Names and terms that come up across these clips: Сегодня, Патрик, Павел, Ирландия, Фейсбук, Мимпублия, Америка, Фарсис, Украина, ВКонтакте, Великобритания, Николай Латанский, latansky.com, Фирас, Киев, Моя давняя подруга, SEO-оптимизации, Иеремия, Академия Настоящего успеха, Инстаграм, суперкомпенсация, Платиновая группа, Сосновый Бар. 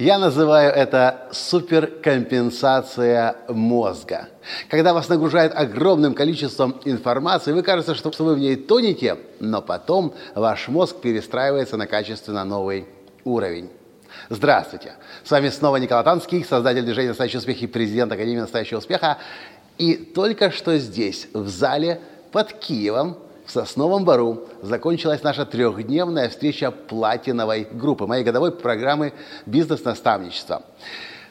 Я называю это суперкомпенсация мозга. Когда вас нагружает огромным количеством информации, вы кажется, что вы в ней тонете, но потом ваш мозг перестраивается на качественно новый уровень. Здравствуйте! С вами снова Николай Латанский, создатель движения «Настоящий успех» и президент Академии Настоящего успеха. И только что здесь, в зале под Киевом, в Сосновом Бару закончилась наша трехдневная встреча Платиновой группы, моей годовой программы «Бизнес-наставничество».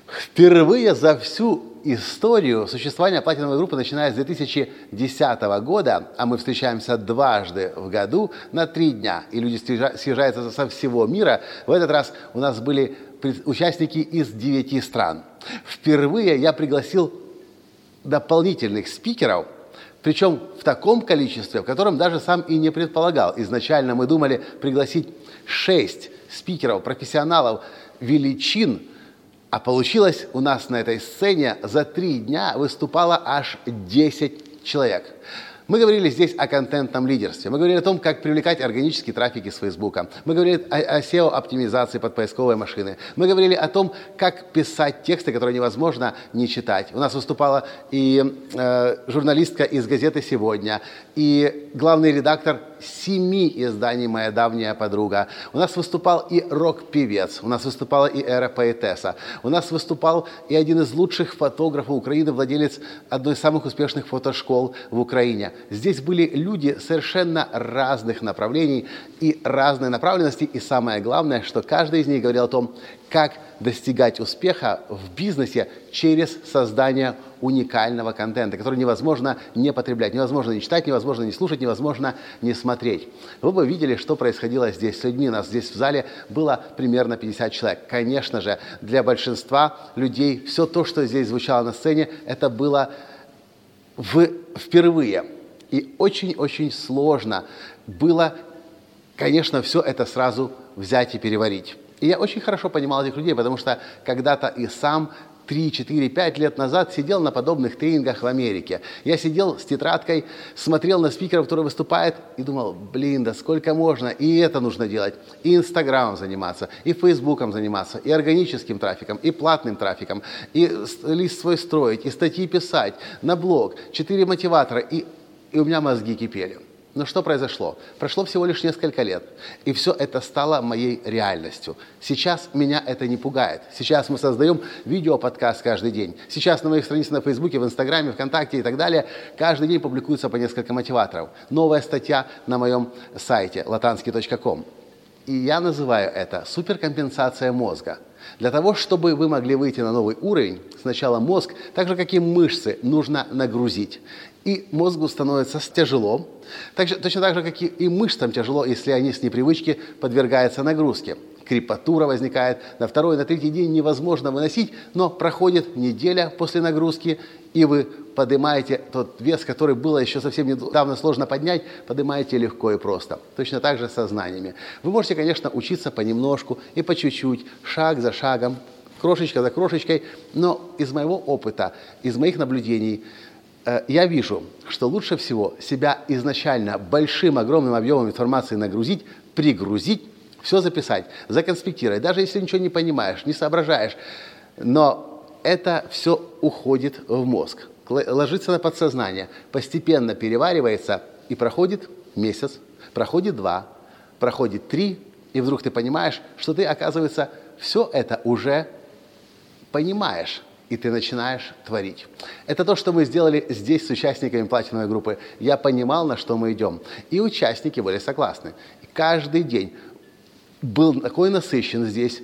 Впервые за всю историю существования Платиновой группы, начиная с 2010 года, а мы встречаемся дважды в году на 3 дня, и люди съезжаются со всего мира, в этот раз у нас были участники из 9 стран. Впервые я пригласил дополнительных спикеров, причем в таком количестве, в котором даже сам и не предполагал. Изначально мы думали пригласить 6 спикеров, профессионалов, величин, а получилось у нас на этой сцене за 3 дня выступало аж 10 человек. Мы говорили здесь о контентном лидерстве, мы говорили о том, как привлекать органический трафик из Фейсбука, мы говорили о SEO-оптимизации под поисковые машины, мы говорили о том, как писать тексты, которые невозможно не читать. У нас выступала и журналистка из газеты «Сегодня», и главный редактор 7 изданий «Моя давняя подруга». У нас выступал и рок-певец, у нас выступала и эра-поэтесса, у нас выступал и один из лучших фотографов Украины, владелец одной из самых успешных фотошкол в Украине. Здесь были люди совершенно разных направлений и разной направленности. И самое главное, что каждый из них говорил о том, как достигать успеха в бизнесе через создание уникального контента, который невозможно не потреблять, невозможно не читать, невозможно не слушать, невозможно не смотреть. Вы бы видели, что происходило здесь с людьми. У нас здесь в зале было примерно 50 человек. Конечно же, для большинства людей все то, что здесь звучало на сцене, это было впервые. И очень-очень сложно было, конечно, все это сразу взять и переварить. И я очень хорошо понимал этих людей, потому что когда-то и сам 3-4-5 лет назад сидел на подобных тренингах в Америке. Я сидел с тетрадкой, смотрел на спикеров, которые выступают, и думал, да сколько можно, и это нужно делать, и Инстаграмом заниматься, и Фейсбуком заниматься, и органическим трафиком, и платным трафиком, и лист свой строить, и статьи писать, на блог, 4 мотиватора, и у меня мозги кипели. Но что произошло? Прошло всего лишь несколько лет, и все это стало моей реальностью. Сейчас меня это не пугает. Сейчас мы создаем видео-подкаст каждый день. Сейчас на моих страницах на Фейсбуке, в Инстаграме, ВКонтакте и так далее каждый день публикуется по несколько мотиваторов. Новая статья на моем сайте latansky.com. И я называю это суперкомпенсация мозга. Для того, чтобы вы могли выйти на новый уровень, сначала мозг, так же, как и мышцы, нужно нагрузить. И мозгу становится тяжело, точно так же, как и мышцам тяжело, если они с непривычки подвергаются нагрузке. Крепатура возникает, на 2-й, на 3-й день невозможно выносить, но проходит неделя после нагрузки, и вы поднимаете тот вес, который было еще совсем недавно сложно поднять, поднимаете легко и просто. Точно так же со знаниями. Вы можете, конечно, учиться понемножку и по чуть-чуть, шаг за шагом, крошечка за крошечкой, но из моего опыта, из моих наблюдений, я вижу, что лучше всего себя изначально большим, огромным объемом информации нагрузить, пригрузить, все записать, законспектировать, даже если ничего не понимаешь, не соображаешь. Но это все уходит в мозг, ложится на подсознание, постепенно переваривается, и проходит месяц, проходит 2, проходит 3, и вдруг ты понимаешь, что ты, оказывается, все это уже понимаешь. И ты начинаешь творить. Это то, что мы сделали здесь с участниками Платиновой группы. Я понимал, на что мы идем. И участники были согласны. И каждый день был такой насыщен здесь.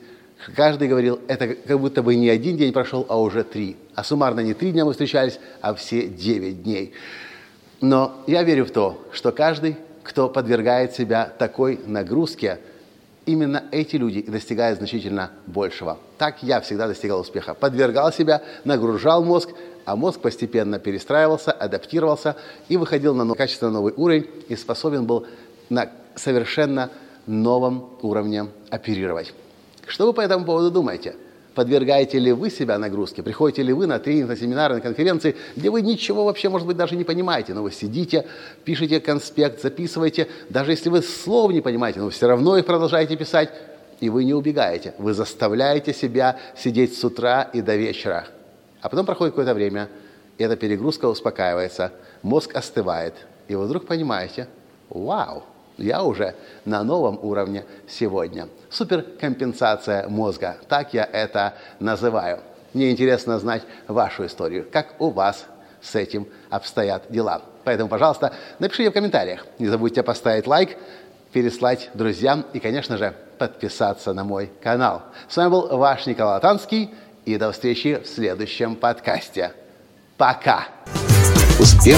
Каждый говорил, это как будто бы не 1 день прошел, а уже 3. А суммарно не 3 дня мы встречались, а все 9 дней. Но я верю в то, что каждый, кто подвергает себя такой нагрузке, именно эти люди достигают значительно большего. Так я всегда достигал успеха. Подвергал себя, нагружал мозг, а мозг постепенно перестраивался, адаптировался и выходил на качественно новый уровень и способен был на совершенно новым уровнем оперировать. Что вы по этому поводу думаете? Подвергаете ли вы себя нагрузке? Приходите ли вы на тренинг, на семинары, на конференции, где вы ничего вообще, может быть, даже не понимаете, но вы сидите, пишете конспект, записываете. Даже если вы слов не понимаете, но вы все равно их продолжаете писать, и вы не убегаете. Вы заставляете себя сидеть с утра и до вечера. А потом проходит какое-то время, и эта перегрузка успокаивается, мозг остывает. И вы вдруг понимаете, вау, я уже на новом уровне сегодня. Суперкомпенсация мозга. Так я это называю. Мне интересно знать вашу историю. Как у вас с этим обстоят дела? Поэтому, пожалуйста, напишите в комментариях. Не забудьте поставить лайк, переслать друзьям и, конечно же, подписаться на мой канал. С вами был ваш Николай Латанский. И до встречи в следующем подкасте. Пока! Успех!